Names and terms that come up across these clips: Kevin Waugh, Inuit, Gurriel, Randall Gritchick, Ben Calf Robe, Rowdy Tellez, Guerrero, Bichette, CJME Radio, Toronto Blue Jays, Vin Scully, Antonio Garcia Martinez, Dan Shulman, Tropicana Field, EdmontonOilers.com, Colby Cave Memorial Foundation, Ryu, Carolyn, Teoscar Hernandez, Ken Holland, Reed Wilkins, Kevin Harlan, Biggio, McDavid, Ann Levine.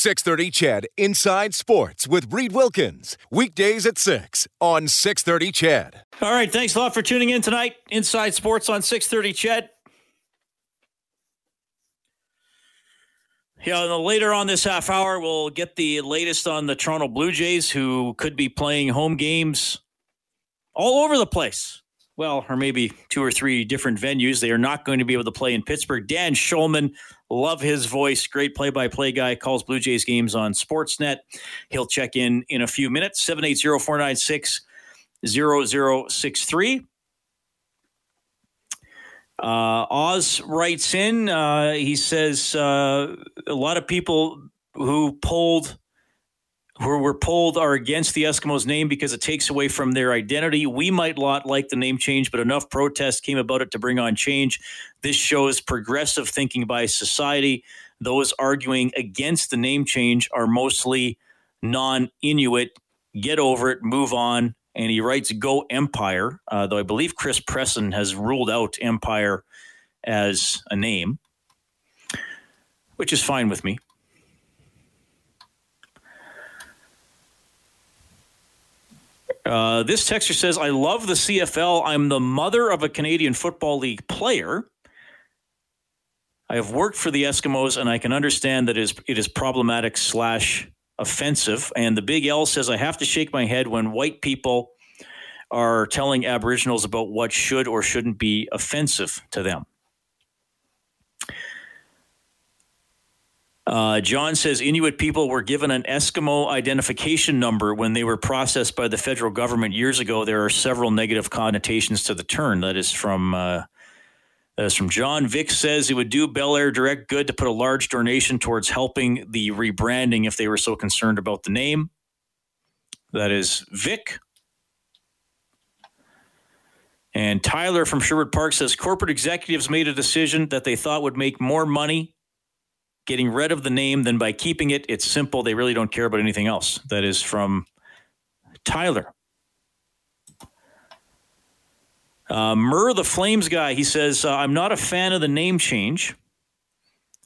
630 CHED Inside Sports with Reed Wilkins. Weekdays at 6 on 630 CHED. All right, thanks a lot for tuning in tonight. Inside Sports on 630 CHED. Yeah, later on this half hour, we'll get the latest on the Toronto Blue Jays, who could be playing home games all over the place. Well, or maybe two or three different venues. They are not going to be able to play in Pittsburgh. Dan Shulman, love his voice. Great play-by-play guy. Calls Blue Jays games on Sportsnet. He'll check in a few minutes. 780-496-0063. Oz writes in. He says a lot of people who were polled are against the Eskimos' name because it takes away from their identity. We might not like the name change, but enough protests came about it to bring on change. This shows progressive thinking by society. Those arguing against the name change are mostly non-Inuit. Get over it, move on. And he writes, go Empire, though I believe Chris Presson has ruled out Empire as a name, which is fine with me. This texter says, I love the CFL. I'm the mother of a Canadian Football League player. I have worked for the Eskimos, and I can understand that it is problematic / offensive. And the Big L says, I have to shake my head when white people are telling Aboriginals about what should or shouldn't be offensive to them. John says Inuit people were given an Eskimo identification number when they were processed by the federal government years ago. There are several negative connotations to the term. That is from John. Vic says it would do Bel Air Direct good to put a large donation towards helping the rebranding if they were so concerned about the name. That is Vic. And Tyler from Sherwood Park says corporate executives made a decision that they thought would make more money getting rid of the name than by keeping it. It's simple. They really don't care about anything else. That is from Tyler. Murr, the Flames guy, he says, I'm not a fan of the name change,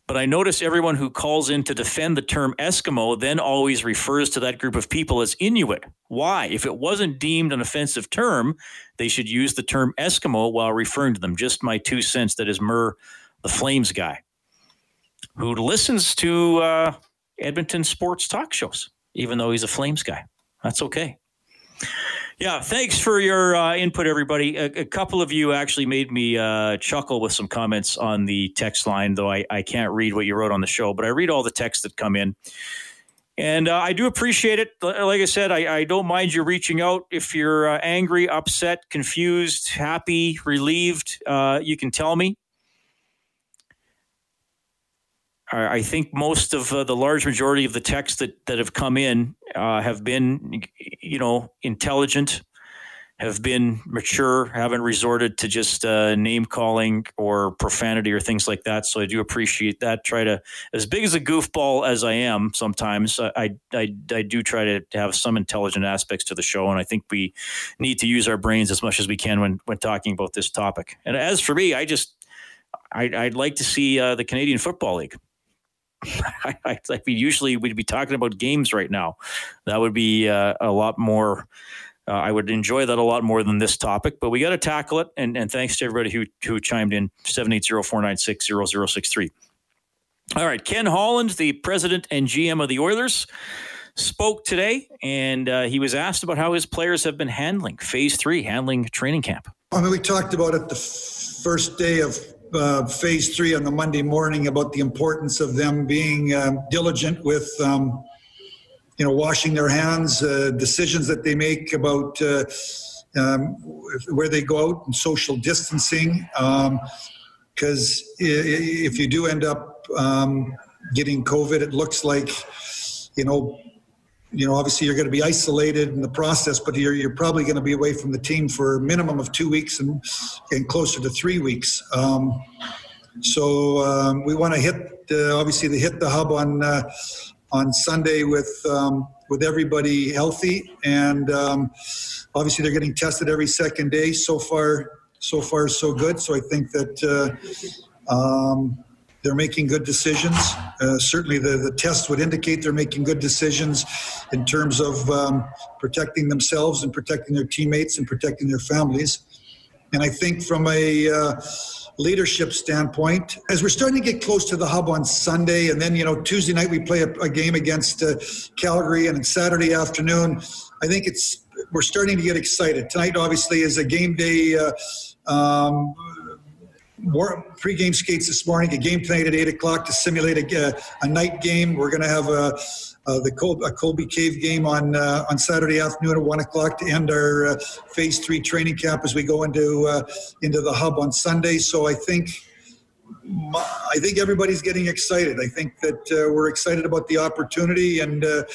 but I notice everyone who calls in to defend the term Eskimo then always refers to that group of people as Inuit. Why? If it wasn't deemed an offensive term, they should use the term Eskimo while referring to them. Just my 2 cents. That is Murr, the Flames guy, who listens to Edmonton sports talk shows, even though he's a Flames guy. That's okay. Yeah, thanks for your input, everybody. A couple of you actually made me chuckle with some comments on the text line, though I can't read what you wrote on the show, but I read all the texts that come in. And I do appreciate it. Like I said, I don't mind you reaching out. If you're angry, upset, confused, happy, relieved, you can tell me. I think most of the large majority of the texts that have come in have been, intelligent, have been mature, haven't resorted to just name calling or profanity or things like that. So I do appreciate that. Try to, as big as a goofball as I am sometimes, I do try to have some intelligent aspects to the show. And I think we need to use our brains as much as we can when talking about this topic. And as for me, I'd like to see the Canadian Football League. We'd be talking about games right now. That would be a lot more. I would enjoy that a lot more than this topic, but we got to tackle it. And thanks to everybody who chimed in. 780-496-0063. All right. Ken Holland, the president and GM of the Oilers, spoke today, and he was asked about how his players have been handling Phase 3, handling training camp. I mean, we talked about it the first day of Phase 3 on the Monday morning about the importance of them being diligent with, washing their hands, decisions that they make about where they go out and social distancing. Because if you do end up getting COVID, it looks like, obviously you're going to be isolated in the process, but you're probably going to be away from the team for a minimum of 2 weeks and closer to 3 weeks. So we want to hit the hub on Sunday with everybody healthy, and obviously they're getting tested every second day. So far, so good. So I think that they're making good decisions. Certainly the test would indicate they're making good decisions in terms of protecting themselves and protecting their teammates and protecting their families. And I think from a leadership standpoint, as we're starting to get close to the Hub on Sunday, and then, you know, Tuesday night we play a game against Calgary, and Saturday afternoon, I think we're starting to get excited. Tonight, obviously, is a game day. Pre-game skates this morning, a game tonight at 8 o'clock to simulate a night game. We're going to have a Colby Cave game on Saturday afternoon at 1 o'clock to end our Phase 3 training camp as we go into the Hub on Sunday. So I think everybody's getting excited. I think that we're excited about the opportunity, and the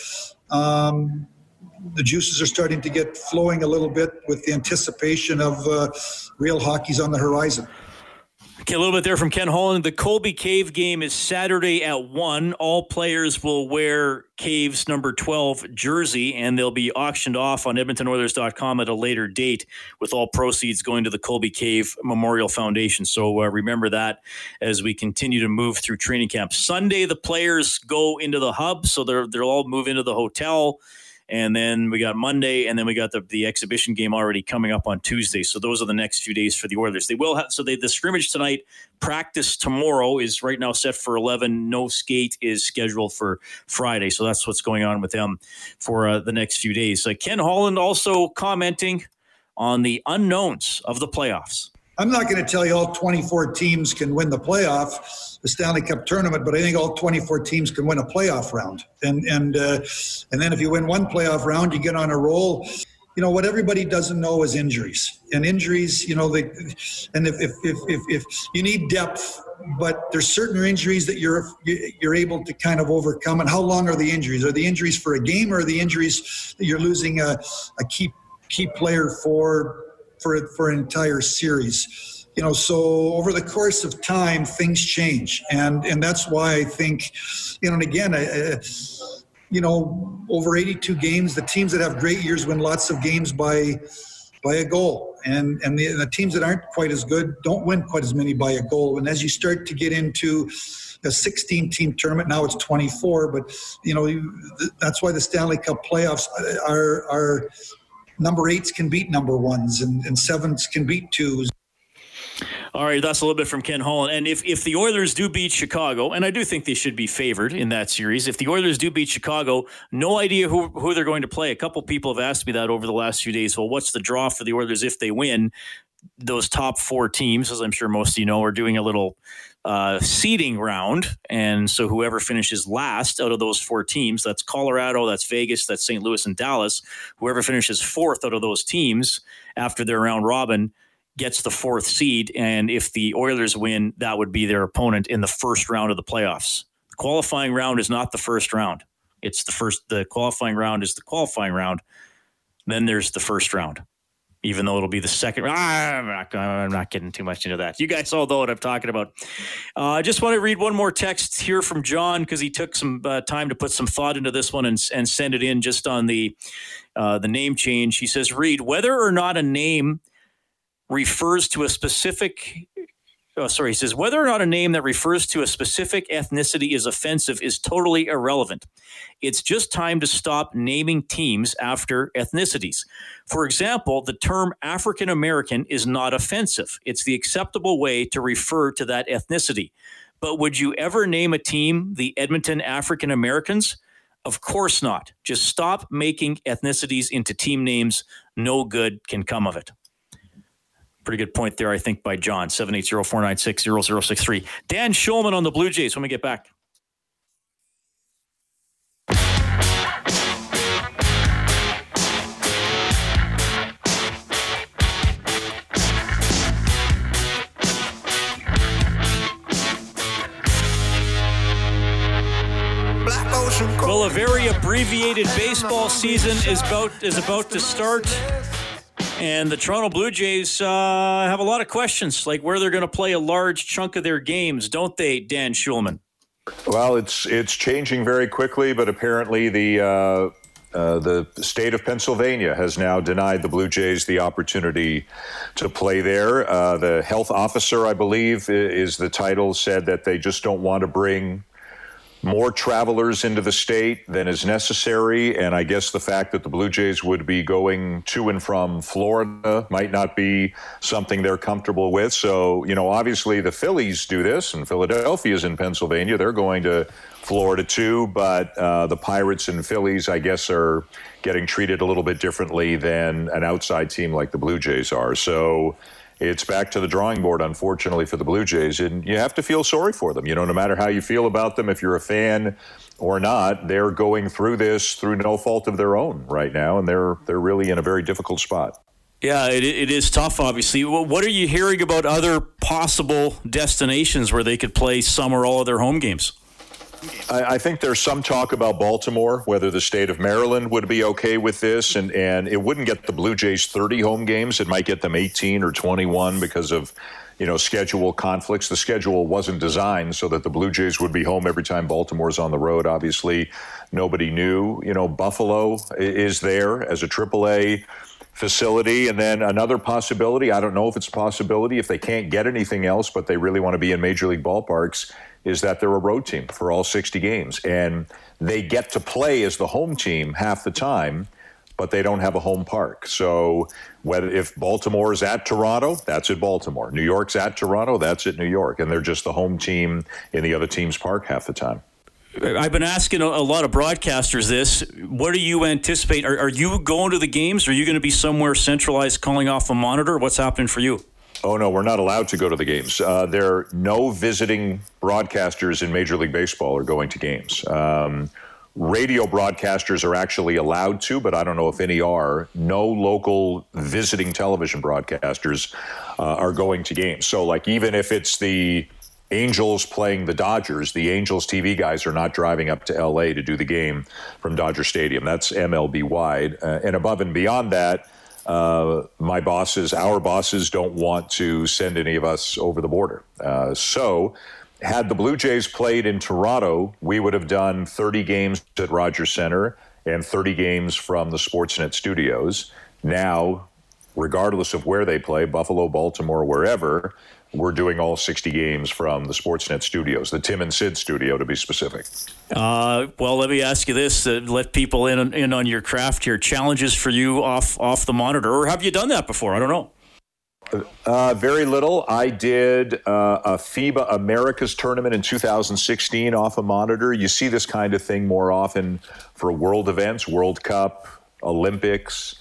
juices are starting to get flowing a little bit with the anticipation of real hockey's on the horizon. Okay, a little bit there from Ken Holland. The Colby Cave game is Saturday at 1. All players will wear Cave's number 12 jersey, and they'll be auctioned off on EdmontonOilers.com at a later date, with all proceeds going to the Colby Cave Memorial Foundation. So remember that as we continue to move through training camp. Sunday, the players go into the Hub, so they'll all move into the hotel. And then we got Monday, and then we got the exhibition game already coming up on Tuesday. So those are the next few days for the Oilers. They will have the scrimmage tonight. Practice tomorrow is right now set for 11. No skate is scheduled for Friday. So that's what's going on with them for the next few days. Ken Holland also commenting on the unknowns of the playoffs. I'm not going to tell you all 24 teams can win the playoff, the Stanley Cup tournament, but I think all 24 teams can win a playoff round. And then if you win one playoff round, you get on a roll. You know, what everybody doesn't know is injuries. And injuries, you know, if you need depth, but there's certain injuries that you're able to kind of overcome. And how long are the injuries? Are the injuries for a game, or are the injuries that you're losing a key player for an entire series? You know, so over the course of time, things change. And that's why I think, you know, and again, you know, over 82 games, the teams that have great years win lots of games by a goal. And the teams that aren't quite as good don't win quite as many by a goal. And as you start to get into a 16-team tournament, now it's 24, but, you know, that's why the Stanley Cup playoffs are number 8s can beat number 1s, and 7s can beat 2s. All right, that's a little bit from Ken Holland. And if the Oilers do beat Chicago, and I do think they should be favored in that series, if the Oilers do beat Chicago, no idea who they're going to play. A couple people have asked me that over the last few days. Well, what's the draw for the Oilers if they win? Those top 4 teams, as I'm sure most of you know, are doing a little seeding round, and so whoever finishes last out of those 4 teams, that's Colorado, that's Vegas, that's St. Louis, and Dallas, whoever finishes 4th out of those teams after their round robin gets the 4th seed, and if the Oilers win, that would be their opponent in the first round of the playoffs. The qualifying round is not the first round. It's the qualifying round is the qualifying round. Then there's the first round, even though it'll be the second. I'm not getting too much into that. You guys all know what I'm talking about. I just want to read one more text here from John, because he took some time to put some thought into this one and send it in just on the name change. He says, Reed, whether or not a name refers to a specific... Oh, sorry. He says, whether or not a name that refers to a specific ethnicity is offensive is totally irrelevant. It's just time to stop naming teams after ethnicities. For example, the term African American is not offensive. It's the acceptable way to refer to that ethnicity. But would you ever name a team the Edmonton African Americans? Of course not. Just stop making ethnicities into team names. No good can come of it. Pretty good point there, I think, by John. 780-496-0063. Dan Shulman on the Blue Jays when we get back. Well, a very abbreviated baseball season is about to start. And the Toronto Blue Jays have a lot of questions, like where they're going to play a large chunk of their games, don't they, Dan Shulman? Well, it's changing very quickly, but apparently the The state of Pennsylvania has now denied the Blue Jays the opportunity to play there. The health officer, I believe, is the title, said that they just don't want to bring more travelers into the state than is necessary. And I guess the fact that the Blue Jays would be going to and from Florida might not be something they're comfortable with. So, you know, obviously the Phillies do this, and Philadelphia's in Pennsylvania. They're going to Florida too, but the Pirates and Phillies, I guess, are getting treated a little bit differently than an outside team like the Blue Jays are. So it's back to the drawing board, unfortunately, for the Blue Jays. And you have to feel sorry for them. You know, no matter how you feel about them, if you're a fan or not, they're going through this through no fault of their own right now. And they're really in a very difficult spot. Yeah, it is tough, obviously. What are you hearing about other possible destinations where they could play some or all of their home games? I think there's some talk about Baltimore, whether the state of Maryland would be okay with this. And it wouldn't get the Blue Jays 30 home games. It might get them 18 or 21 because of, you know, schedule conflicts. The schedule wasn't designed so that the Blue Jays would be home every time Baltimore's on the road. Obviously, nobody knew. You know, Buffalo is there as a AAA facility. And then another possibility, I don't know if it's a possibility, if they can't get anything else, but they really want to be in Major League ballparks, is that they're a road team for all 60 games. And they get to play as the home team half the time, but they don't have a home park. So whether if Baltimore is at Toronto, that's at Baltimore. New York's at Toronto, that's at New York. And they're just the home team in the other team's park half the time. I've been asking a lot of broadcasters this. What do you anticipate? Are you going to the games? Are you going to be somewhere centralized calling off a monitor? What's happening for you? Oh, no, we're not allowed to go to the games. There are no visiting broadcasters in Major League Baseball are going to games. Radio broadcasters are actually allowed to, but I don't know if any are. No local visiting television broadcasters are going to games. So, like, even if it's the Angels playing the Dodgers, the Angels TV guys are not driving up to L.A. to do the game from Dodger Stadium. That's MLB-wide. And above and beyond that, our bosses don't want to send any of us over the border. So had the Blue Jays played in Toronto, we would have done 30 games at Rogers Center and 30 games from the Sportsnet studios. Now, regardless of where they play, Buffalo, Baltimore, wherever, we're doing all 60 games from the Sportsnet studios, the Tim and Sid studio, to be specific. Well, let me ask you this, let people in on your craft here. Challenges for you off the monitor, or have you done that before? I don't know. Very little. I did a FIBA Americas tournament in 2016 off a monitor. You see this kind of thing more often for world events, World Cup, Olympics,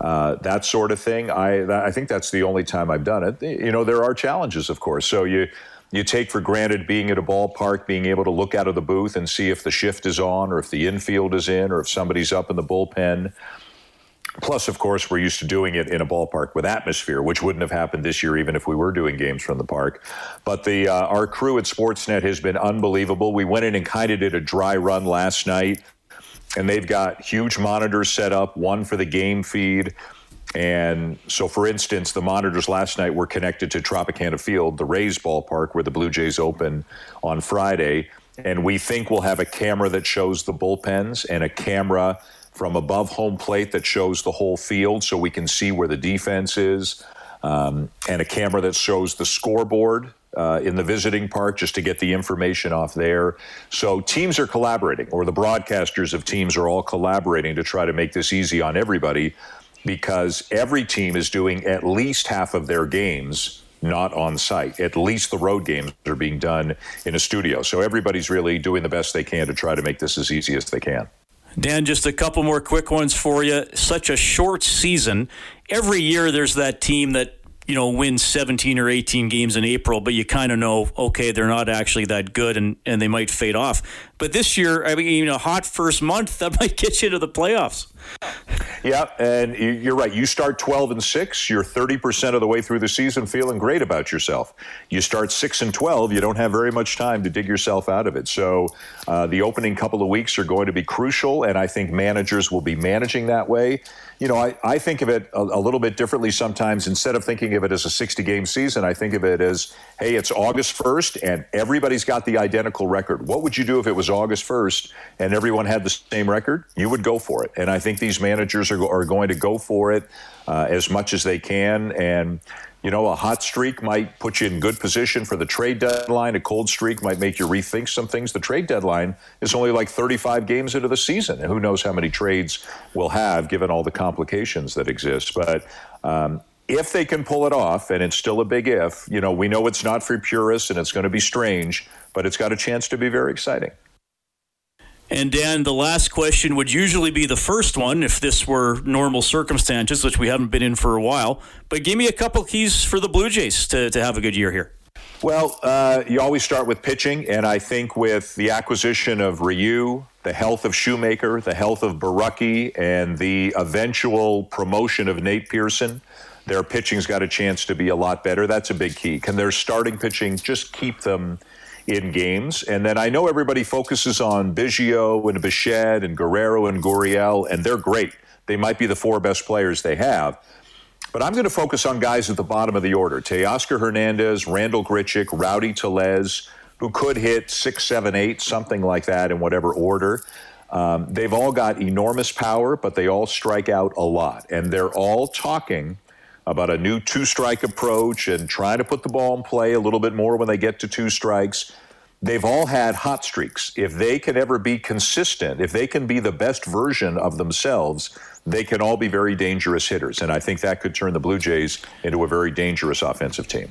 that sort of thing. I think that's the only time I've done it. You know, there are challenges, of course. So you take for granted being at a ballpark, being able to look out of the booth and see if the shift is on or if the infield is in or if somebody's up in the bullpen. Plus, of course, we're used to doing it in a ballpark with atmosphere, which wouldn't have happened this year even if we were doing games from the park. But our crew at Sportsnet has been unbelievable. We went in and kind of did a dry run last night. And they've got huge monitors set up, one for the game feed. And so, for instance, the monitors last night were connected to Tropicana Field, the Rays ballpark where the Blue Jays open on Friday. And we think we'll have a camera that shows the bullpens and a camera from above home plate that shows the whole field so we can see where the defense is, and a camera that shows the scoreboard in the visiting park just to get the information off there. So teams are collaborating, or the broadcasters of teams are all collaborating to try to make this easy on everybody, because every team is doing at least half of their games not on site. At least the road games are being done in a studio. So everybody's really doing the best they can to try to make this as easy as they can. Dan, just a couple more quick ones for you. Such a short season. Every year there's that team that, you know, win 17 or 18 games in April, but you kind of know, okay, they're not actually that good and they might fade off. But this year, I mean, a hot first month, that might get you to the playoffs. Yeah, and you're right. You start 12-6, you're 30% of the way through the season feeling great about yourself. You start 6-12, you don't have very much time to dig yourself out of it. So the opening couple of weeks are going to be crucial, and I think managers will be managing that way. You know, I think of it a little bit differently sometimes. Instead of thinking of it as a 60-game season, I think of it as, hey, it's August 1st, and everybody's got the identical record. What would you do if it was August 1st and everyone had the same record? You would go for it. And I think these managers are going to go for it as much as they can. And, you know, a hot streak might put you in good position for the trade deadline. A cold streak might make you rethink some things. The trade deadline is only like 35 games into the season. And who knows how many trades we'll have, given all the complications that exist. But if they can pull it off, and it's still a big if, you know, we know it's not for purists and it's going to be strange, but it's got a chance to be very exciting. And Dan, the last question would usually be the first one if this were normal circumstances, which we haven't been in for a while. But give me a couple keys for the Blue Jays to have a good year here. Well, you always start with pitching, and I think with the acquisition of Ryu, the health of Shoemaker, the health of Barucki, and the eventual promotion of Nate Pearson, their pitching's got a chance to be a lot better. That's a big key. Can their starting pitching just keep them in games? And then I know everybody focuses on Biggio and Bichette and Guerrero and Gurriel, and they're great. They might be the four best players they have. But I'm going to focus on guys at the bottom of the order. Teoscar Hernandez, Randall Gritchick, Rowdy Tellez, who could hit 6, 7, 8, something like that in whatever order. They've all got enormous power, but they all strike out a lot. And they're all talking about a new two-strike approach and trying to put the ball in play a little bit more when they get to two strikes. They've all had hot streaks. If they can ever be consistent, if they can be the best version of themselves, they can all be very dangerous hitters. And I think that could turn the Blue Jays into a very dangerous offensive team.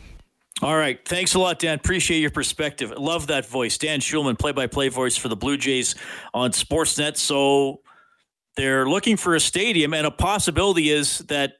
All right. Thanks a lot, Dan. Appreciate your perspective. Love that voice. Dan Shulman, play-by-play voice for the Blue Jays on Sportsnet. So they're looking for a stadium, and a possibility is that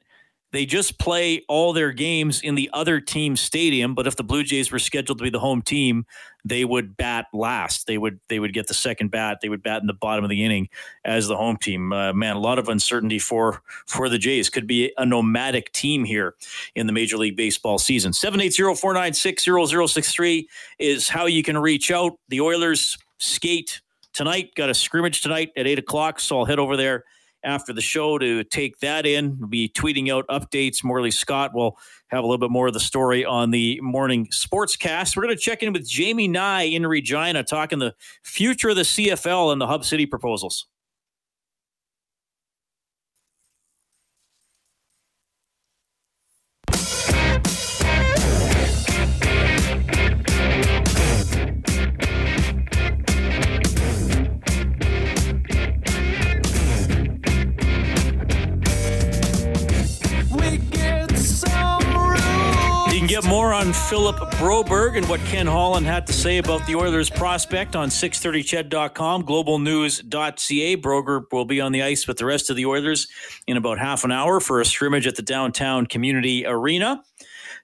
they just play all their games in the other team's stadium, but if the Blue Jays were scheduled to be the home team, they would bat last. They would get the second bat. They would bat in the bottom of the inning as the home team. Man, a lot of uncertainty for the Jays. Could be a nomadic team here in the Major League Baseball season. 780-496-0063 is how you can reach out. The Oilers skate tonight. Got a scrimmage tonight at 8 o'clock, so I'll head over there after the show to take that in. We'll be tweeting out updates. Morley Scott will have a little bit more of the story on the morning sportscast. We're going to check in with Jamie Nye in Regina, talking the future of the CFL and the Hub City proposals. Get more on Philip Broberg and what Ken Holland had to say about the Oilers prospect on 630ched.com, globalnews.ca. Broberg will be on the ice with the rest of the Oilers in about half an hour for a scrimmage at the downtown community arena.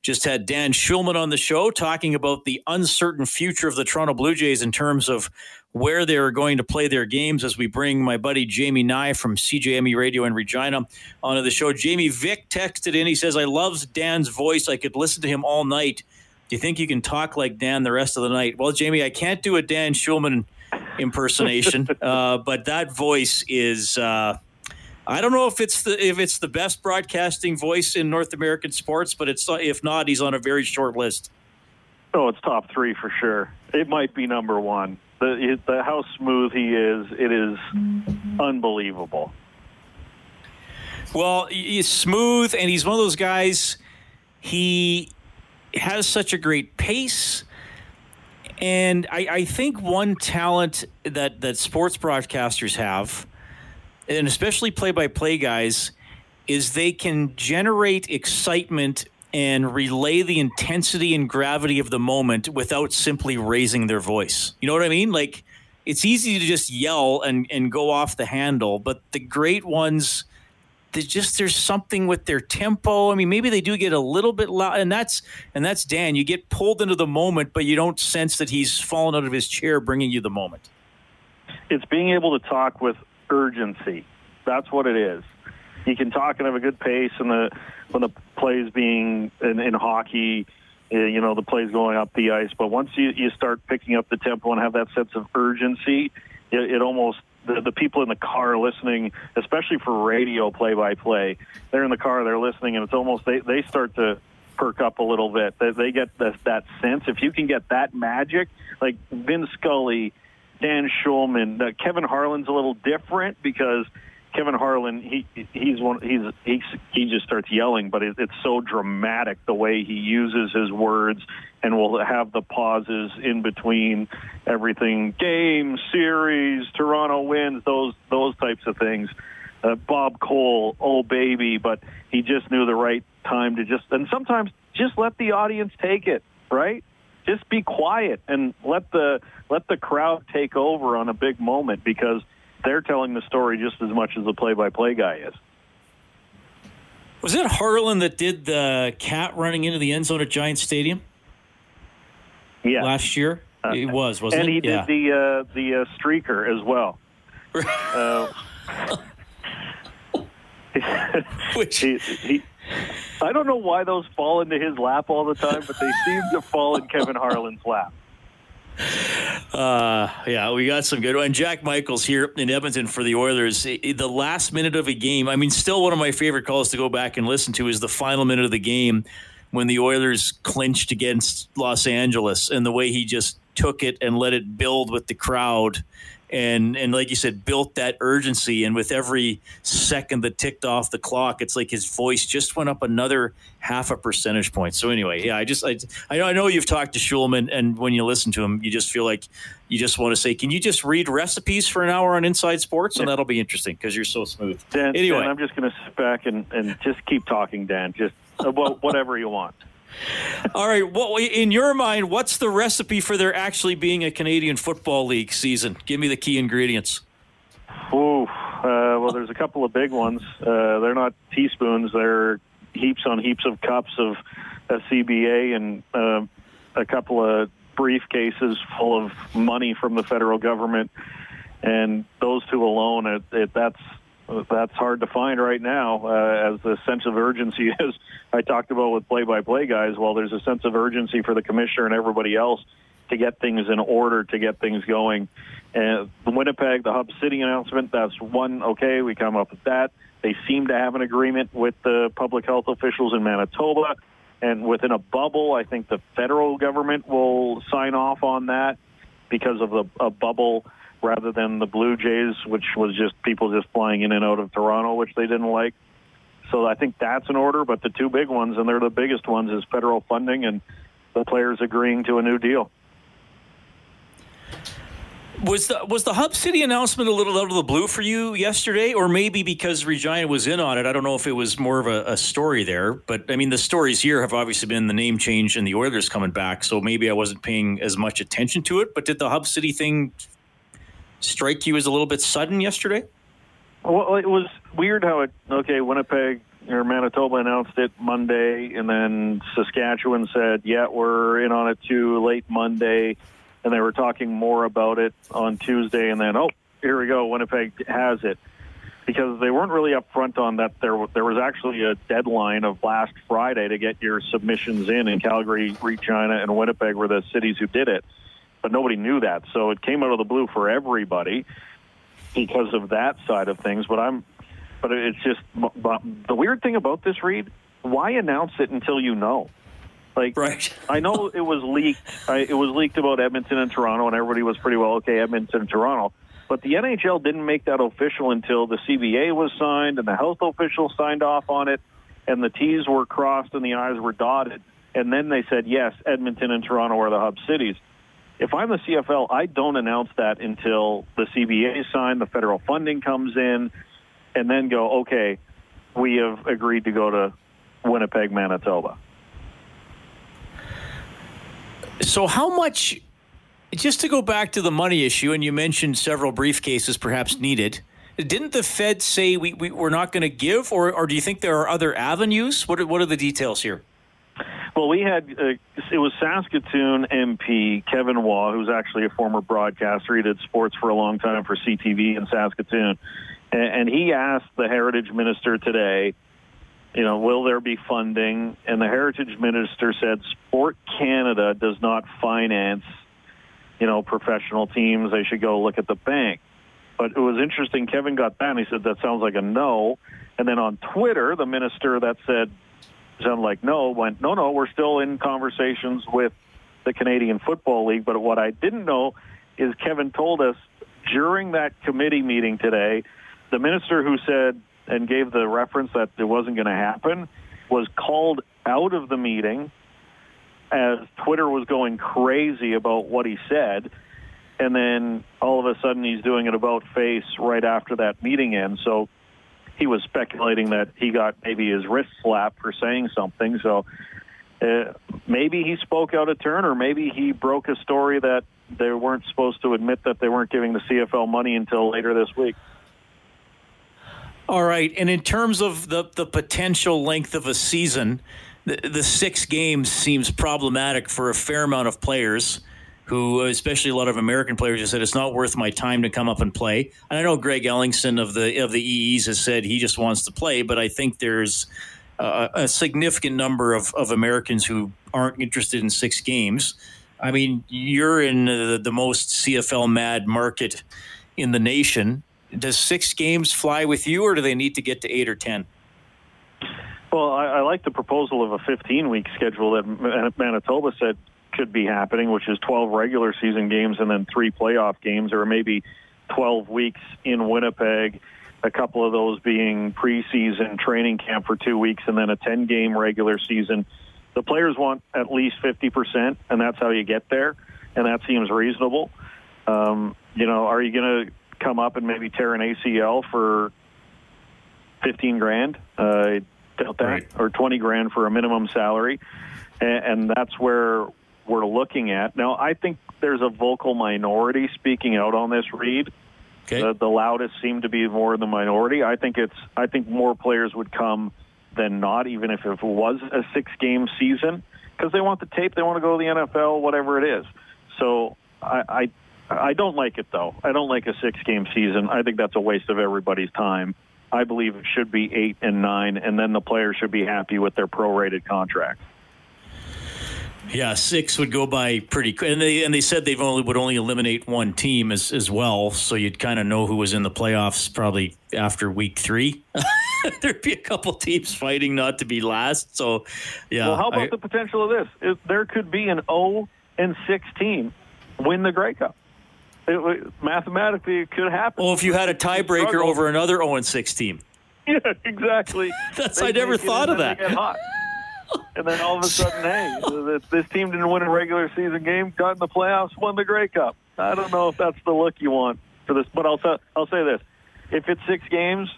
Just had Dan Shulman on the show talking about the uncertain future of the Toronto Blue Jays in terms of where they're going to play their games, as we bring my buddy Jamie Nye from CJME Radio in Regina onto the show. Jamie, Vic texted in. He says, I love Dan's voice. I could listen to him all night. Do you think you can talk like Dan the rest of the night? Well, Jamie, I can't do a Dan Shulman impersonation, but that voice is... I don't know if it's the best broadcasting voice in North American sports, but it's, if not, he's on a very short list. Oh, it's top three for sure. It might be number one. The how smooth he is, it is unbelievable. Well, he's smooth, and he's one of those guys. He has such a great pace. And I think one talent that sports broadcasters have, and especially play-by-play guys, is they can generate excitement and relay the intensity and gravity of the moment without simply raising their voice. You know what I mean? Like, it's easy to just yell and go off the handle, but the great ones, there's something with their tempo. I mean, maybe they do get a little bit loud, and that's Dan. You get pulled into the moment, but you don't sense that he's fallen out of his chair bringing you the moment. It's being able to talk with urgency. That's what it is. he can talk and have a good pace, and the when the play's being in hockey, you know, the play's going up the ice. But once you start picking up the tempo and have that sense of urgency, it almost the people in the car listening, especially for radio play-by-play, they're in the car, they're listening, and it's almost they start to perk up a little bit. They get that sense. If you can get that magic, like Vin Scully, Dan Shulman, Kevin Harlan's a little different because Kevin Harlan, he just starts yelling, but it's so dramatic the way he uses his words, and will have the pauses in between everything. Game, series, Toronto wins, those types of things. Bob Cole, oh baby, but he just knew the right time to just, and sometimes just let the audience take it, right? Just be quiet and let the crowd take over on a big moment, because they're telling the story just as much as the play-by-play guy is. Was it Harlan that did the cat running into the end zone at Giant Stadium? Yeah, last year it was, wasn't it? And he did the streaker as well. Which he I don't know why those fall into his lap all the time, but they seem to fall in Kevin Harlan's lap. Yeah, we got some good one. Jack Michaels here in Edmonton for the Oilers. The last minute of a game, I mean, still one of my favorite calls to go back and listen to is the final minute of the game when the Oilers clinched against Los Angeles, and the way he just took it and let it build with the crowd. And like you said, built that urgency. And with every second that ticked off the clock, it's like his voice just went up another half a percentage point. So anyway, yeah, I know you've talked to Shulman, and when you listen to him, you just feel like you just want to say, can you just read recipes for an hour on Inside Sports? And that'll be interesting because you're so smooth. Dan, anyway, Dan, I'm just going to sit back and just keep talking, Dan, just about whatever you want. All right. Well, in your mind, what's the recipe for there actually being a Canadian Football League season? Give me the key ingredients. Ooh, well, there's a couple of big ones. They're not teaspoons. They're heaps on heaps of cups of CBA and a couple of briefcases full of money from the federal government. And those two alone, that's hard to find right now, as the sense of urgency is. I talked about with play-by-play guys, well, there's a sense of urgency for the commissioner and everybody else to get things in order, to get things going. And Winnipeg, the Hub City announcement, that's one. Okay, we come up with that. They seem to have an agreement with the public health officials in Manitoba. And within a bubble, I think the federal government will sign off on that because of a bubble, rather than the Blue Jays, which was just people just flying in and out of Toronto, which they didn't like. So I think that's in order, but the two big ones, and they're the biggest ones, is federal funding and the players agreeing to a new deal. Was the Hub City announcement a little out of the blue for you yesterday, or maybe because Regina was in on it? I don't know if it was more of a story there, but I mean, the stories here have obviously been the name change and the Oilers coming back, so maybe I wasn't paying as much attention to it, but did the Hub City thing strike you as a little bit sudden yesterday? Well, it was weird how Winnipeg or Manitoba announced it Monday, and then Saskatchewan said, yeah, we're in on it too, late Monday, and they were talking more about it on Tuesday, and then, oh, here we go, Winnipeg has it. Because they weren't really upfront on that. There was actually a deadline of last Friday to get your submissions in Calgary, Regina, and Winnipeg were the cities who did it. But nobody knew that, so it came out of the blue for everybody because of that side of things. But it's just the weird thing about this, Reed. Why announce it until you know? Like, right. I know it was leaked. It was leaked about Edmonton and Toronto, and everybody was pretty well okay. Edmonton and Toronto, but the NHL didn't make that official until the CBA was signed and the health official signed off on it, and the T's were crossed and the I's were dotted, and then they said yes, Edmonton and Toronto are the hub cities. If I'm the CFL, I don't announce that until the CBA is signed, the federal funding comes in, and then go, okay, we have agreed to go to Winnipeg, Manitoba. So how much, just to go back to the money issue, and you mentioned several briefcases perhaps needed, didn't the Fed say we're not going to give, or do you think there are other avenues? What are the details here? Well, we had it was Saskatoon MP Kevin Waugh, who's actually a former broadcaster. He did sports for a long time for CTV in Saskatoon. And he asked the Heritage Minister today, you know, will there be funding? And the Heritage Minister said Sport Canada does not finance, you know, professional teams. They should go look at the bank. But it was interesting. Kevin got that, and he said, that sounds like a no. And then on Twitter, the minister that said, sounded like no, went, no, we're still in conversations with the Canadian Football League. But what I didn't know is Kevin told us during that committee meeting today, the minister who said and gave the reference that it wasn't going to happen was called out of the meeting as Twitter was going crazy about what he said. And then all of a sudden he's doing an about-face right after that meeting ends. So he was speculating that he got maybe his wrist slapped for saying something. So maybe he spoke out of turn, or maybe he broke a story that they weren't supposed to admit that they weren't giving the CFL money until later this week. All right, and in terms of the potential length of a season, the 6 games seems problematic for a fair amount of players who, especially a lot of American players, have said it's not worth my time to come up and play. And I know Greg Ellingson of the EEs has said he just wants to play, but I think there's a significant number of Americans who aren't interested in 6 games. I mean, you're in the most CFL-mad market in the nation. Does 6 games fly with you, or do they need to get to 8 or 10? Well, I like the proposal of a 15-week schedule that Manitoba said could be happening, which is 12 regular season games and then 3 playoff games, or maybe 12 weeks in Winnipeg, a couple of those being preseason training camp for 2 weeks, and then a 10-game regular season. The players want at least 50%, and that's how you get there, and that seems reasonable. You know, are you going to come up and maybe tear an ACL for $15,000, I doubt that, right, or $20,000 for a minimum salary, and that's where we're looking at. Now, I think there's a vocal minority speaking out on this, Reed. Okay. The loudest seem to be more the minority. I think more players would come than not, even if it was a 6-game season, because they want the tape, they want to go to the NFL, whatever it is. So I don't like it, though. I don't like a 6-game season. I think that's a waste of everybody's time. I believe it should be 8 and 9, and then the players should be happy with their prorated contract. Yeah, 6 would go by pretty quick. And they said they would only eliminate one team as well, so you'd kind of know who was in the playoffs probably after week 3. There'd be a couple teams fighting not to be last. So, yeah. Well, how about the potential of this? If there could be an 0-6 team win the Grey Cup. Mathematically, it could happen. Well, if you had a tiebreaker over another 0-6 team. Yeah, exactly. I never thought of that. And then all of a sudden, hey, this team didn't win a regular season game, got in the playoffs, won the Grey Cup. I don't know if that's the look you want for this, but I'll say this. If it's 6 games,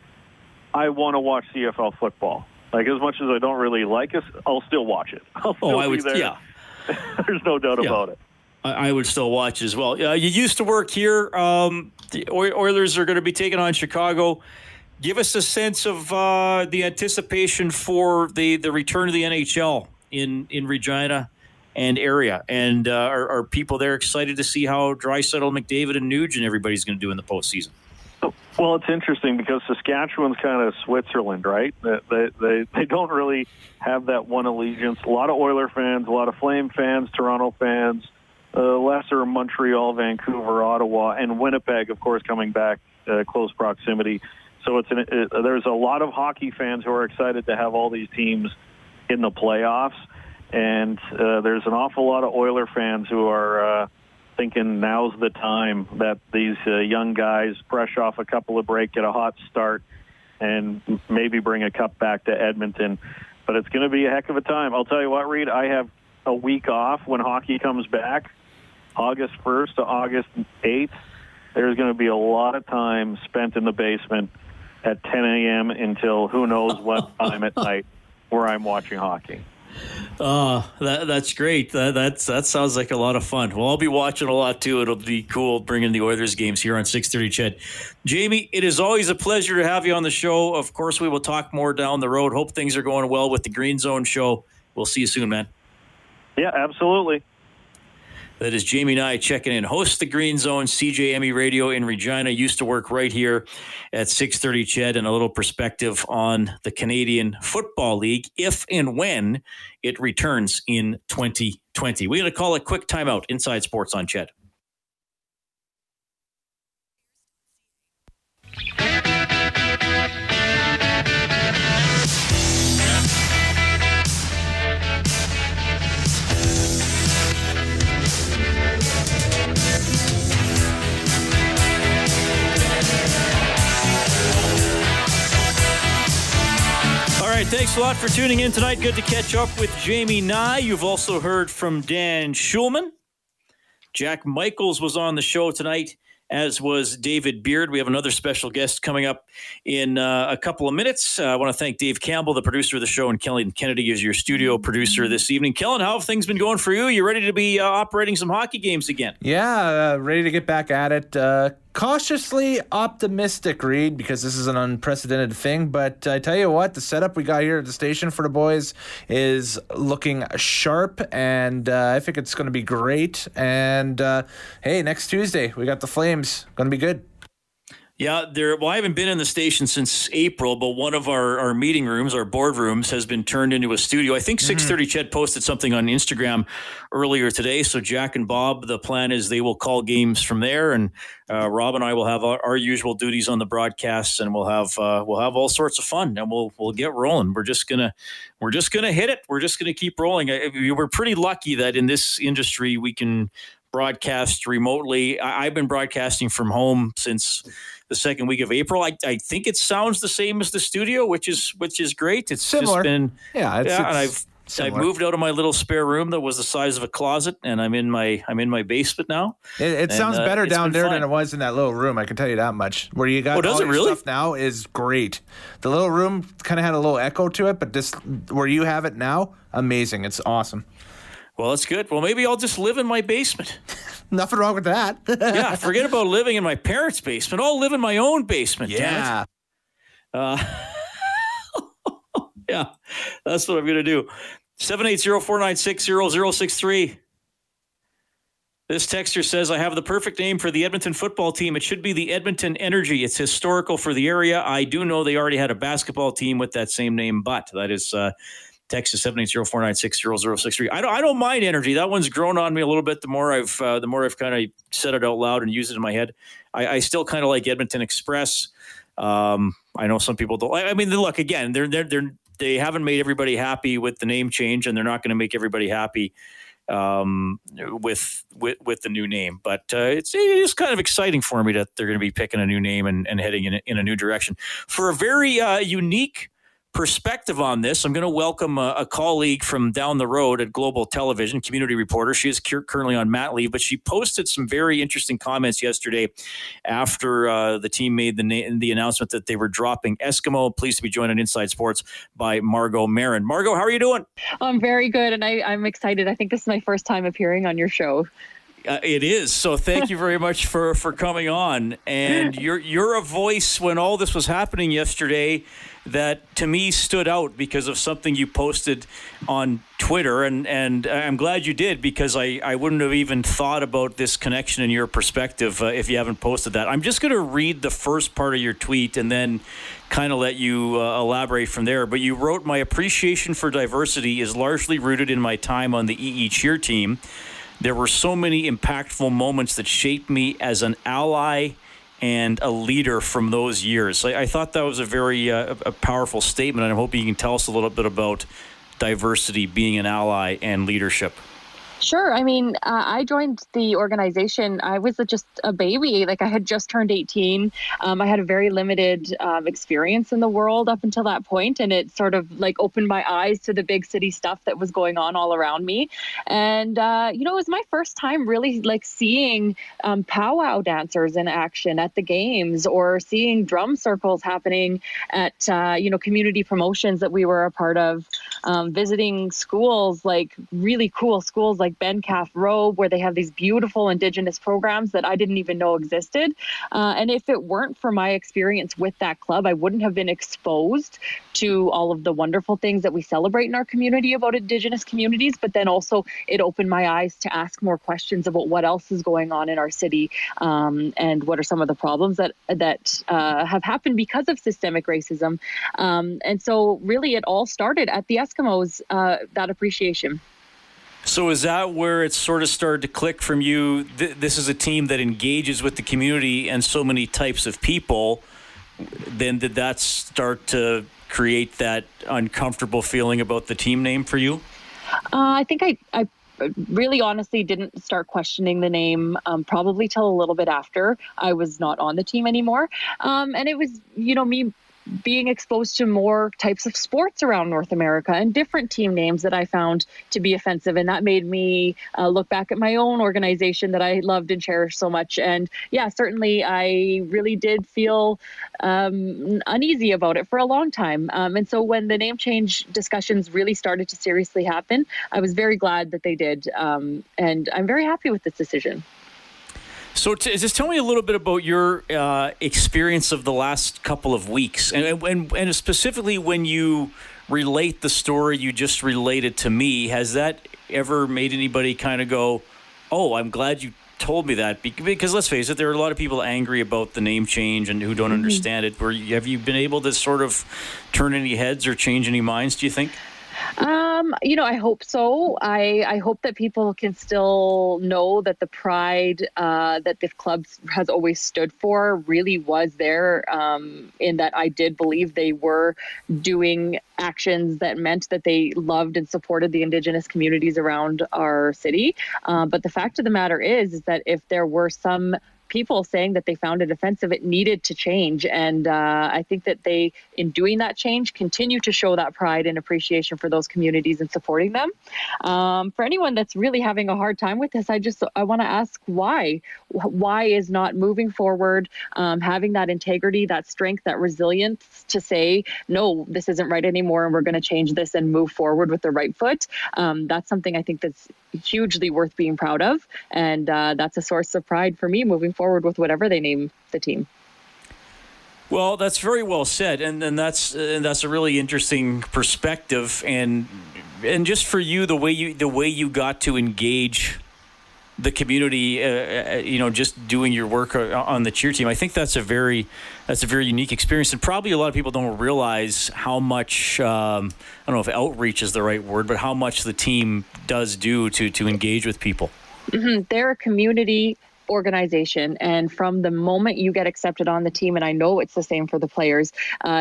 I want to watch CFL football. Like, as much as I don't really like it, I'll still watch it. I'll still be there. Yeah. There's no doubt about it. I would still watch as well. You used to work here. The Oilers are going to be taking on Chicago. Give us a sense of the anticipation for the return of the NHL in Regina and area. And are people there excited to see how Draisaitl, McDavid, and Nugent everybody's going to do in the postseason? Well, it's interesting because Saskatchewan's kind of Switzerland, right? They don't really have that one allegiance. A lot of Oiler fans, a lot of Flame fans, Toronto fans. Lesser Montreal, Vancouver, Ottawa, and Winnipeg, of course, coming back close proximity. So there's a lot of hockey fans who are excited to have all these teams in the playoffs, and there's an awful lot of Oiler fans who are thinking now's the time that these young guys, fresh off a couple of break, get a hot start, and maybe bring a cup back to Edmonton. But it's going to be a heck of a time. I'll tell you what, Reed, I have a week off when hockey comes back. August 1st to August 8th, there's going to be a lot of time spent in the basement at 10 a.m. until who knows what time at night where I'm watching hockey. That's great. That sounds like a lot of fun. Well, I'll be watching a lot, too. It'll be cool bringing the Oilers games here on 6:30 Ched. Jamie, it is always a pleasure to have you on the show. Of course, we will talk more down the road. Hope things are going well with the Green Zone show. We'll see you soon, man. Yeah, absolutely. That is Jamie Nye checking in. Hosts the Green Zone, CJME Radio in Regina. Used to work right here at 6:30 CHED, and a little perspective on the Canadian Football League if and when it returns in 2020. We're going to call a quick timeout inside sports on CHED. All right, thanks a lot for tuning in tonight. Good to catch up with Jamie Nye. You've also heard from Dan Shulman. Jack Michaels was on the show tonight, as was David Beard. We have another special guest coming up in a couple of minutes. I want to thank Dave Campbell, the producer of the show, and Kelly Kennedy is your studio producer this evening. Kellen, how have things been going for you? You ready to be operating some hockey games again? Yeah, ready to get back at it. Cautiously optimistic, Reed, because this is an unprecedented thing, but I tell you what, the setup we got here at the station for the boys is looking sharp, and I think it's going to be great. And hey, next Tuesday we got the Flames, going to be good. Yeah, I haven't been in the station since April, but one of our meeting rooms, our board rooms, has been turned into a studio. I think 6:30 CHED posted something on Instagram earlier today. So Jack and Bob, the plan is they will call games from there, and Rob and I will have our usual duties on the broadcasts, and we'll have all sorts of fun, and we'll get rolling. We're just gonna hit it. We're just gonna keep rolling. We're pretty lucky that in this industry we can broadcast remotely. I've been broadcasting from home since the second week of April. I think it sounds the same as the studio, which is great. It's similar. Just been, yeah. I've moved out of my little spare room that was the size of a closet, and I'm in my basement now. It sounds better down there than it was in that little room. I can tell you that much. Where you got all your stuff now is great. The little room kind of had a little echo to it, but this where you have it now, amazing. It's awesome. Well, that's good. Well, maybe I'll just live in my basement. Nothing wrong with that. Yeah, forget about living in my parents' basement. I'll live in my own basement. Yeah. Yeah, that's what I'm going to do. 780-496-0063. This texter says, I have the perfect name for the Edmonton football team. It should be the Edmonton Energy. It's historical for the area. I do know they already had a basketball team with that same name, but that is... Text is 780-496-0063. I don't mind energy. That one's grown on me a little bit. The more I've kind of said it out loud and used it in my head. I still kind of like Edmonton Express. I know some people don't. I mean, look, again, they haven't made everybody happy with the name change, and they're not going to make everybody happy with the new name. But it is kind of exciting for me that they're going to be picking a new name and heading in a new direction for a very unique perspective on this. I'm going to welcome a colleague from down the road at Global Television, community reporter. She is currently on mat leave, but she posted some very interesting comments yesterday after the team made the announcement that they were dropping Eskimo. Pleased to be joined on Inside Sports by Margot Marin. Margot, how are you doing? I'm very good, and I'm excited. I think this is my first time appearing on your show. It is. So thank you very much for coming on. And you're a voice when all this was happening yesterday that to me stood out because of something you posted on Twitter. And I'm glad you did, because I wouldn't have even thought about this connection in your perspective if you haven't posted that. I'm just going to read the first part of your tweet and then kind of let you elaborate from there. But you wrote, my appreciation for diversity is largely rooted in my time on the EE cheer team. There were so many impactful moments that shaped me as an ally and a leader from those years. I thought that was a very a powerful statement, and I'm hoping you can tell us a little bit about diversity, being an ally, and leadership. Sure. I mean, I joined the organization. I was just a baby. I had just turned 18. I had a very limited experience in the world up until that point, and it sort of opened my eyes to the big city stuff that was going on all around me. And it was my first time really seeing powwow dancers in action at the games, or seeing drum circles happening at community promotions that we were a part of. Visiting schools, really cool schools like Ben Calf Robe, where they have these beautiful Indigenous programs that I didn't even know existed. And if it weren't for my experience with that club, I wouldn't have been exposed to all of the wonderful things that we celebrate in our community about Indigenous communities. But then also it opened my eyes to ask more questions about what else is going on in our city, and what are some of the problems that have happened because of systemic racism. And so really it all started at the Eskimos, that appreciation. So is that where it sort of started to click from you? This is a team that engages with the community and so many types of people. Then did that start to create that uncomfortable feeling about the team name for you? I think I really honestly didn't start questioning the name probably till a little bit after I was not on the team anymore. And it was, me being exposed to more types of sports around North America and different team names that I found to be offensive. And that made me look back at my own organization that I loved and cherished so much. And yeah, certainly I really did feel uneasy about it for a long time. And so when the name change discussions really started to seriously happen, I was very glad that they did. And I'm very happy with this decision. So just tell me a little bit about your experience of the last couple of weeks, and specifically when you relate the story you just related to me. Has that ever made anybody kind of go, oh, I'm glad you told me that? Because let's face it, there are a lot of people angry about the name change and who don't mm-hmm. understand it. Have you been able to sort of turn any heads or change any minds, do you think? I hope so. I hope that people can still know that the pride that this club has always stood for really was there, in that I did believe they were doing actions that meant that they loved and supported the Indigenous communities around our city. But the fact of the matter is that if there were some people saying that they found it offensive, it needed to change. And I think that they, in doing that change, continue to show that pride and appreciation for those communities and supporting them. For anyone that's really having a hard time with this, I want to ask why. Why is not moving forward, having that integrity, that strength, that resilience to say, no, this isn't right anymore, and we're going to change this and move forward with the right foot. That's something I think that's hugely worth being proud of. And that's a source of pride for me moving forward with whatever they name the team. Well, that's very well said. And that's a really interesting perspective. And just for you, the way you got to engage the community, just doing your work on the cheer team, I think that's a very unique experience. And probably a lot of people don't realize how much, I don't know if outreach is the right word, but how much the team does do to engage with people. Mm-hmm. They're a community organization, and from the moment you get accepted on the team, and I know it's the same for the players,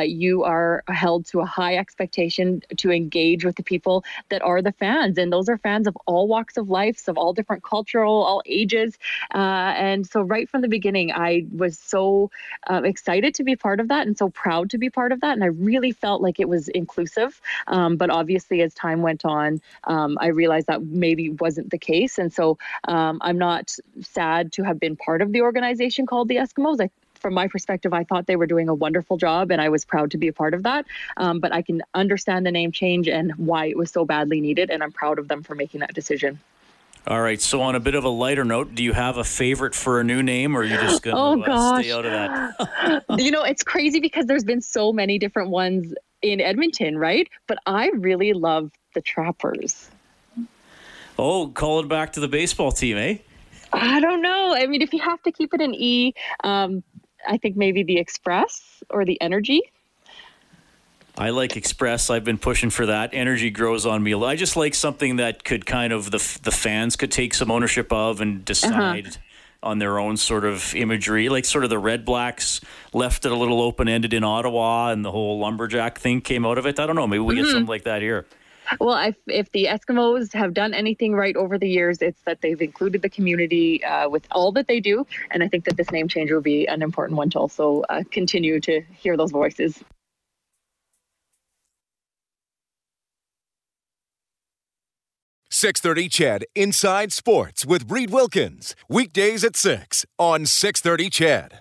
you are held to a high expectation to engage with the people that are the fans, and those are fans of all walks of life, of all different cultural, all ages, and so right from the beginning I was so excited to be part of that and so proud to be part of that, and I really felt like it was inclusive, but obviously as time went on, I realized that maybe wasn't the case, and so I'm not sad to have been part of the organization called the Eskimos. From my perspective, I thought they were doing a wonderful job, and I was proud to be a part of that. But I can understand the name change and why it was so badly needed, and I'm proud of them for making that decision. All right, so on a bit of a lighter note, do you have a favorite for a new name, or are you just going to stay out of that? It's crazy because there's been so many different ones in Edmonton, right? But I really love the Trappers. Oh, call it back to the baseball team, eh? I don't know. I mean, if you have to keep it an E, I think maybe the Express or the Energy. I like Express. I've been pushing for that. Energy grows on me. I just like something that could kind of, the fans could take some ownership of and decide on their own sort of imagery. Like sort of the Red Blacks left it a little open-ended in Ottawa, and the whole lumberjack thing came out of it. I don't know. Maybe we get something like that here. Well, if the Eskimos have done anything right over the years, it's that they've included the community with all that they do. And I think that this name change will be an important one to also continue to hear those voices. Chad Inside Sports with Reed Wilkins. Weekdays at 6 on 6:30 Chad.